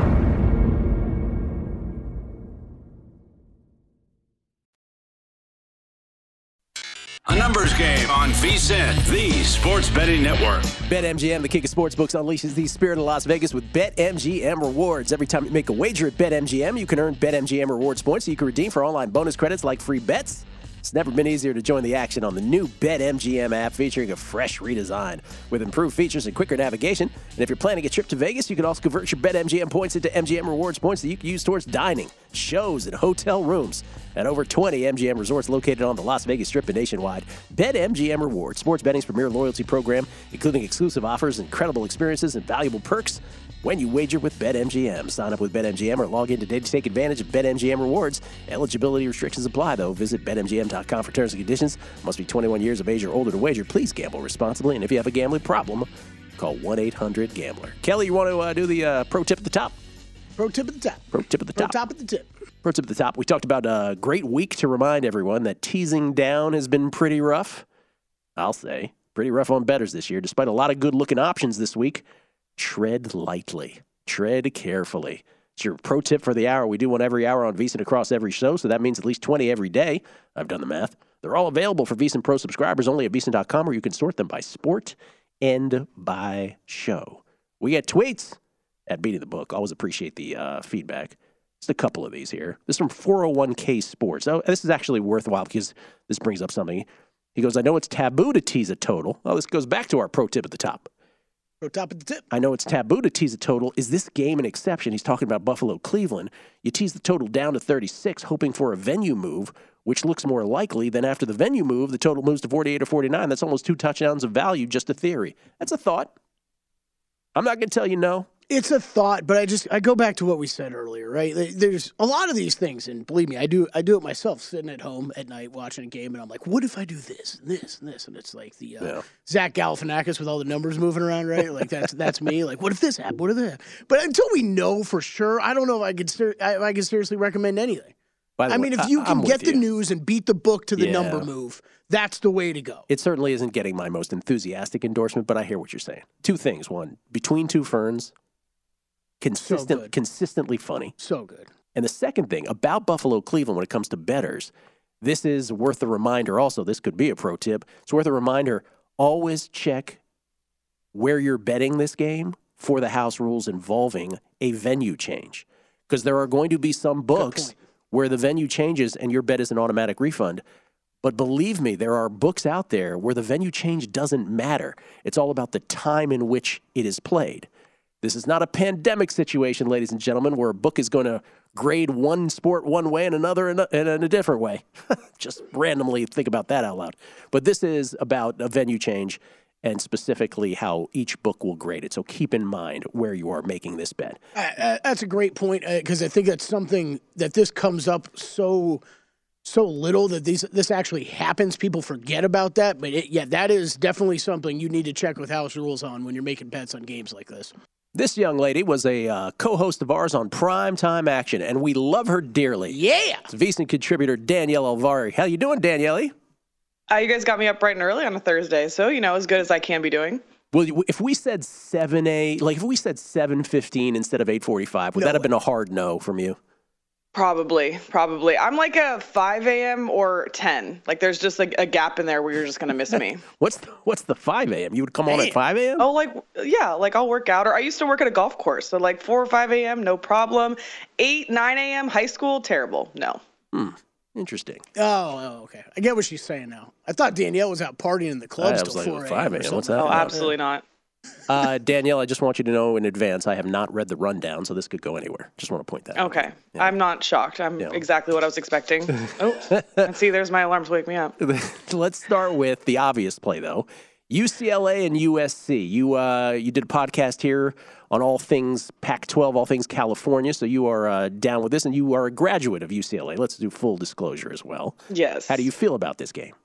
Numbers Game on V SIN, the Sports Betting Network. BetMGM, the king of sportsbooks, unleashes the spirit of Las Vegas with BetMGM Rewards. Every time you make a wager at BetMGM, you can earn BetMGM Rewards points that you can redeem for online bonus credits like free bets It's never been easier to join the action on the new BetMGM app, featuring a fresh redesign with improved features and quicker navigation. And if you're planning a trip to Vegas, you can also convert your BetMGM points into M G M Rewards points that you can use towards dining, shows, and hotel rooms at over twenty M G M resorts located on the Las Vegas Strip and nationwide. BetMGM Rewards, sports betting's premier loyalty program, including exclusive offers, incredible experiences, and valuable perks when you wager with BetMGM. Sign up with BetMGM or log in today to take advantage of BetMGM Rewards. Eligibility restrictions apply, though. Visit BetMGM dot com for terms and conditions. Must be twenty-one years of age or older to wager. Please gamble responsibly, and if you have a gambling problem, call one eight hundred gambler. Kelly, you want to uh, do the uh, pro tip at the top? Pro tip at the top. Pro tip at the top. Pro top at the tip. Pro tip at the top. We talked about a great week to remind everyone that teasing down has been pretty rough. I'll say pretty rough on bettors this year, despite a lot of good-looking options this week. Tread lightly. Tread carefully. It's your pro tip for the hour. We do one every hour on V SIN across every show, so that means at least twenty every day. I've done the math. They're all available for V SIN Pro subscribers only at V SIN dot com, where you can sort them by sport and by show. We get tweets at Beating the Book. Always appreciate the uh, feedback. Just a couple of these here. This is from four oh one K Sports. Oh, this is actually worthwhile because this brings up something. He goes, I know it's taboo to tease a total. Oh, this goes back to our pro tip at the top. Pro top at the tip. I know it's taboo to tease a total. Is this game an exception? He's talking about Buffalo, Cleveland. You tease the total down to thirty-six, hoping for a venue move, which looks more likely. Then after the venue move, the total moves to forty-eight or forty-nine. That's almost two touchdowns of value, just a theory. That's a thought. I'm not going to tell you no. It's a thought, but I just I go back to what we said earlier, right? There's a lot of these things, and believe me, I do I do it myself, sitting at home at night watching a game, and I'm like, what if I do this, and this, and this? And it's like the uh, yeah. Zach Galifianakis with all the numbers moving around, right? Like, that's that's me. Like, what if this happened? What if that? But until we know for sure, I don't know if I could ser- I, if I could seriously recommend anything. By the I way, mean, if you I, can I'm get the you. news and beat the book to the yeah. number move, that's the way to go. It certainly isn't getting my most enthusiastic endorsement, but I hear what you're saying. Two things. One, Between Two Ferns. Consistent, so consistently funny. So good. And the second thing about Buffalo, Cleveland, when it comes to bettors, this is worth a reminder also. This could be a pro tip. It's worth a reminder. Always check where you're betting this game for the house rules involving a venue change, because there are going to be some books where the venue changes and your bet is an automatic refund. But believe me, there are books out there where the venue change doesn't matter. It's all about the time in which it is played. This is not a pandemic situation, ladies and gentlemen, where a book is going to grade one sport one way and another in a, in a different way. Just randomly think about that out loud. But this is about a venue change and specifically how each book will grade it. So keep in mind where you are making this bet. Uh, that's a great point, because uh, I think that's something that this comes up so so little that these this actually happens. People forget about that. But, it, yeah, that is definitely something you need to check with house rules on when you're making bets on games like this. This young lady was a uh, co-host of ours on Primetime Action, and we love her dearly. Yeah! It's V SIN contributor Danielle Alvarez. How you doing, Danielle? Uh, you guys got me up bright and early on a Thursday, so, you know, as good as I can be doing. Well, if we said seven a.m., like if we said seven fifteen instead of eight forty-five, would no that way. have been a hard no from you? Probably, probably. I'm like a five a.m. or ten. Like there's just like a gap in there where you're just going to miss me. What's the, what's the five a.m.? You would come hey. on at five a.m.? Oh, like, yeah, like I'll work out. Or I used to work at a golf course. So like four or five a.m., no problem. eight, nine a.m., high school, terrible. No. Hmm. Interesting. Oh, okay. I get what she's saying now. I thought Danielle was out partying in the clubs till like four a.m. What's that? Oh, absolutely not. uh, Danielle, I just want you to know in advance, I have not read the rundown, so this could go anywhere. Just want to point that out. Okay. Yeah. I'm not shocked. I'm yeah. exactly what I was expecting. Oh, let's see, there's my alarms to wake me up. Let's start with the obvious play, though. U C L A and U S C. You uh, you did a podcast here on all things Pac twelve, all things California, so you are uh, down with this, and you are a graduate of U C L A. Let's do full disclosure as well. Yes. How do you feel about this game?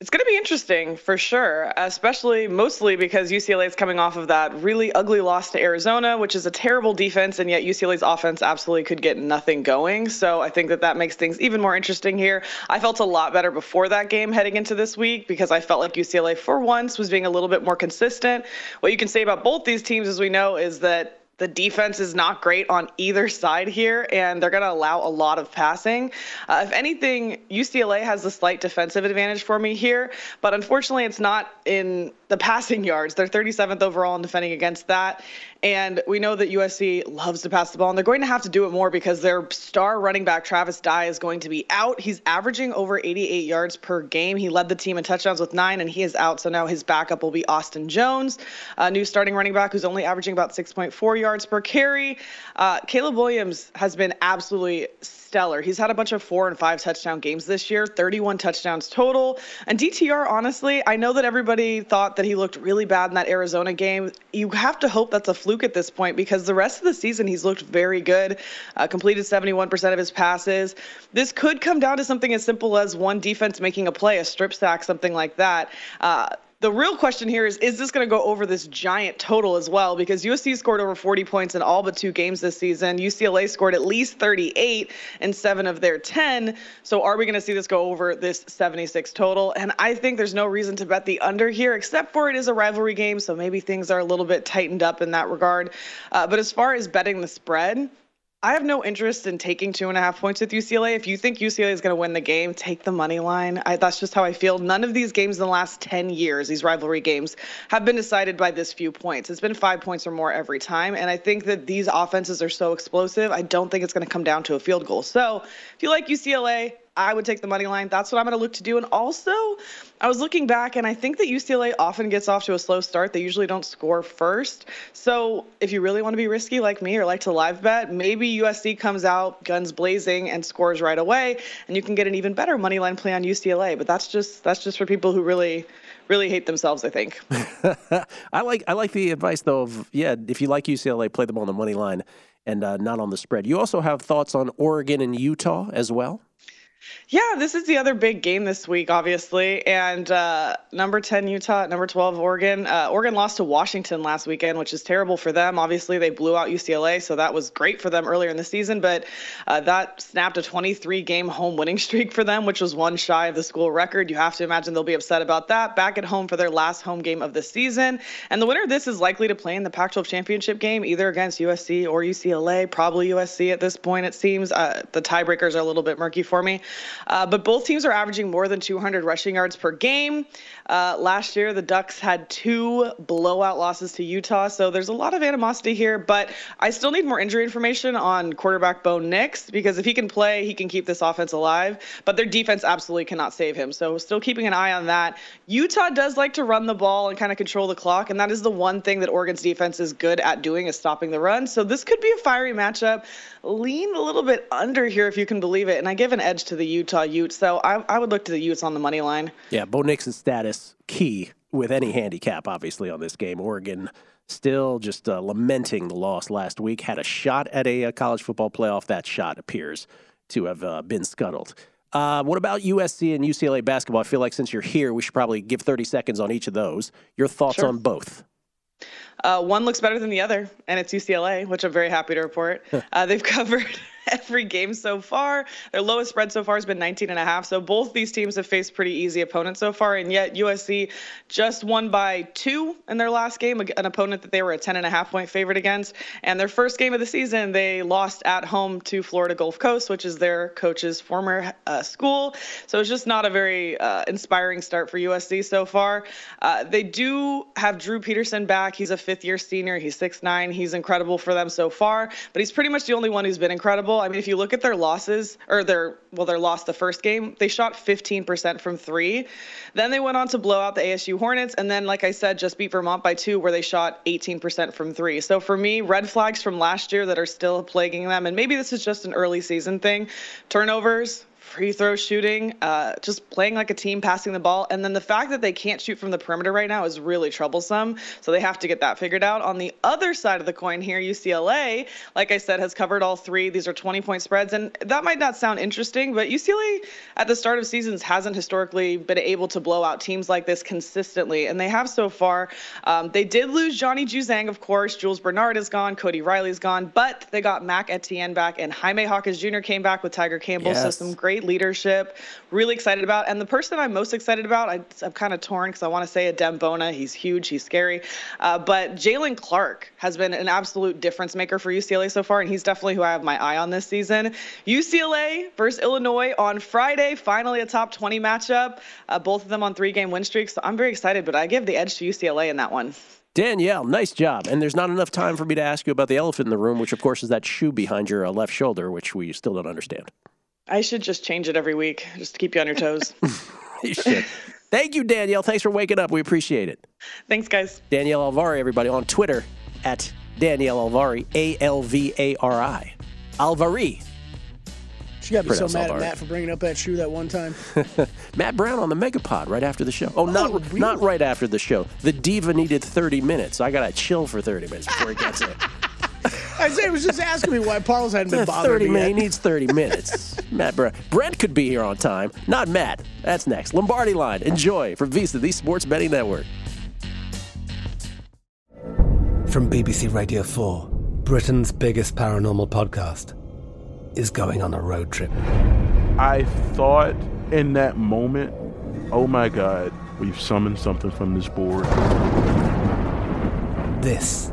It's going to be interesting for sure, especially mostly because U C L A is coming off of that really ugly loss to Arizona, which is a terrible defense, and yet U C L A's offense absolutely could get nothing going. So I think that that makes things even more interesting here. I felt a lot better before that game heading into this week because I felt like U C L A for once was being a little bit more consistent. What you can say about both these teams, as we know, is that The defense is not great on either side here, and they're going to allow a lot of passing. Uh, if anything, U C L A has a slight defensive advantage for me here, but unfortunately it's not in the passing yards. They're thirty-seventh overall in defending against that, and we know that U S C loves to pass the ball, and they're going to have to do it more because their star running back, Travis Dye, is going to be out. He's averaging over eighty-eight yards per game. He led the team in touchdowns with nine, and he is out, so now his backup will be Austin Jones, a new starting running back who's only averaging about six point four yards per carry. Uh, Caleb Williams has been absolutely stellar. He's had a bunch of four and five touchdown games this year, thirty-one touchdowns total. And D T R, honestly, I know that everybody thought that he looked really bad in that Arizona game. You have to hope that's a fluke at this point because the rest of the season he's looked very good, uh, completed seventy-one percent of his passes. This could come down to something as simple as one defense making a play, a strip sack, something like that. Uh, The real question here is, is this going to go over this giant total as well? Because U S C scored over forty points in all but two games this season. U C L A scored at least thirty-eight in seven of their ten. So are we going to see this go over this seventy-six total? And I think there's no reason to bet the under here, except for it is a rivalry game. So maybe things are a little bit tightened up in that regard. Uh, but as far as betting the spread, I have no interest in taking two and a half points with U C L A. If you think U C L A is going to win the game, take the money line. I, that's just how I feel. None of these games in the last ten years, these rivalry games, have been decided by this few points. It's been five points or more every time. And I think that these offenses are so explosive, I don't think it's going to come down to a field goal. So if you like U C L A, I would take the money line. That's what I'm going to look to do. And also, I was looking back, and I think that U C L A often gets off to a slow start. They usually don't score first. So if you really want to be risky like me or like to live bet, maybe U S C comes out guns blazing and scores right away, and you can get an even better money line play on U C L A. But that's just that's just for people who really, really hate themselves, I think. I like I like the advice, though, of, yeah, if you like U C L A, play them on the money line and uh, not on the spread. You also have thoughts on Oregon and Utah as well? Yeah, this is the other big game this week, obviously. And uh, number ten, Utah, number twelve, Oregon. Uh, Oregon lost to Washington last weekend, which is terrible for them. Obviously, they blew out U C L A, so that was great for them earlier in the season. But uh, that snapped a twenty-three game home winning streak for them, which was one shy of the school record. You have to imagine they'll be upset about that. Back at home for their last home game of the season. And the winner of this is likely to play in the Pac twelve championship game, either against U S C or U C L A, probably U S C at this point, it seems. Uh, the tiebreakers are a little bit murky for me. Uh, but both teams are averaging more than two hundred rushing yards per game. Uh, last year, the Ducks had two blowout losses to Utah, so there's a lot of animosity here. But I still need more injury information on quarterback Bo Nix, because if he can play, he can keep this offense alive. But their defense absolutely cannot save him, so still keeping an eye on that. Utah does like to run the ball and kind of control the clock, and that is the one thing that Oregon's defense is good at doing, is stopping the run. So this could be a fiery matchup. Lean a little bit under here, if you can believe it, and I give an edge to the Utah Utes, so I, I would look to the Utes on the money line. Yeah, Bo Nix's status key with any handicap, obviously, on this game. Oregon still just uh, lamenting the loss last week. Had a shot at a, a college football playoff. That shot appears to have uh, been scuttled. Uh, what about U S C and U C L A basketball? I feel like since you're here, we should probably give thirty seconds on each of those. Your thoughts sure. on both? Uh, one looks better than the other, and it's U C L A, which I'm very happy to report. Uh, they've covered every game so far. Their lowest spread so far has been nineteen and a half. So both these teams have faced pretty easy opponents so far. And yet U S C just won by two in their last game, an opponent that they were a ten and a half point favorite against. And their first game of the season, they lost at home to Florida Gulf Coast, which is their coach's former uh, school. So it's just not a very uh, inspiring start for U S C so far. Uh, they do have Drew Peterson back. He's a fifth year senior. He's six nine. He's incredible for them so far, but he's pretty much the only one who's been incredible. I mean, if you look at their losses, or their, well, their loss the first game, they shot fifteen percent from three. Then they went on to blow out the A S U Hornets. And then, like I said, just beat Vermont by two, where they shot eighteen percent from three. So for me, red flags from last year that are still plaguing them. And maybe this is just an early season thing. Turnovers, free throw shooting, uh, just playing like a team, passing the ball. And then the fact that they can't shoot from the perimeter right now is really troublesome. So they have to get that figured out. On the other side of the coin here, U C L A, like I said, has covered all three. These are twenty-point spreads. And that might not sound interesting, but U C L A at the start of seasons hasn't historically been able to blow out teams like this consistently. And they have so far. Um, they did lose Johnny Juzang, of course. Jules Bernard is gone. Cody Riley's gone. But they got Mac Etienne back. And Jaime Hawkins Junior came back with Tiger Campbell. Yes. So some great great leadership, really excited about. And the person that I'm most excited about, I, I'm kind of torn because I want to say a Dembona. He's huge. He's scary. Uh, but Jalen Clark has been an absolute difference maker for U C L A so far, and he's definitely who I have my eye on this season. U C L A versus Illinois on Friday, finally a top twenty matchup, uh, both of them on three-game win streaks. So I'm very excited, but I give the edge to U C L A in that one. Danielle, nice job. And there's not enough time for me to ask you about the elephant in the room, which, of course, is that shoe behind your uh, left shoulder, which we still don't understand. I should just change it every week just to keep you on your toes. You should. Thank you, Danielle. Thanks for waking up. We appreciate it. Thanks, guys. Danielle Alvari, everybody, on Twitter at Danielle Alvari, A L V A R I. Alvari. She got to be so mad at Matt for bringing up that shoe that one time. Matt Brown on the Megapod right after the show. Oh, not oh, really? Not right after the show. The diva needed thirty minutes. I got to chill for thirty minutes before he gets it. Isaiah was just asking me why Paul's hadn't been bothering me yet. He needs thirty minutes. Matt Brown. Brent could be here on time. Not Matt. That's next. Lombardi Line. Enjoy from Visa, the Sports Betting Network. From B B C Radio four, Britain's biggest paranormal podcast is going on a road trip. I thought in that moment, oh my God, we've summoned something from this board. This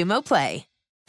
Xumo Play.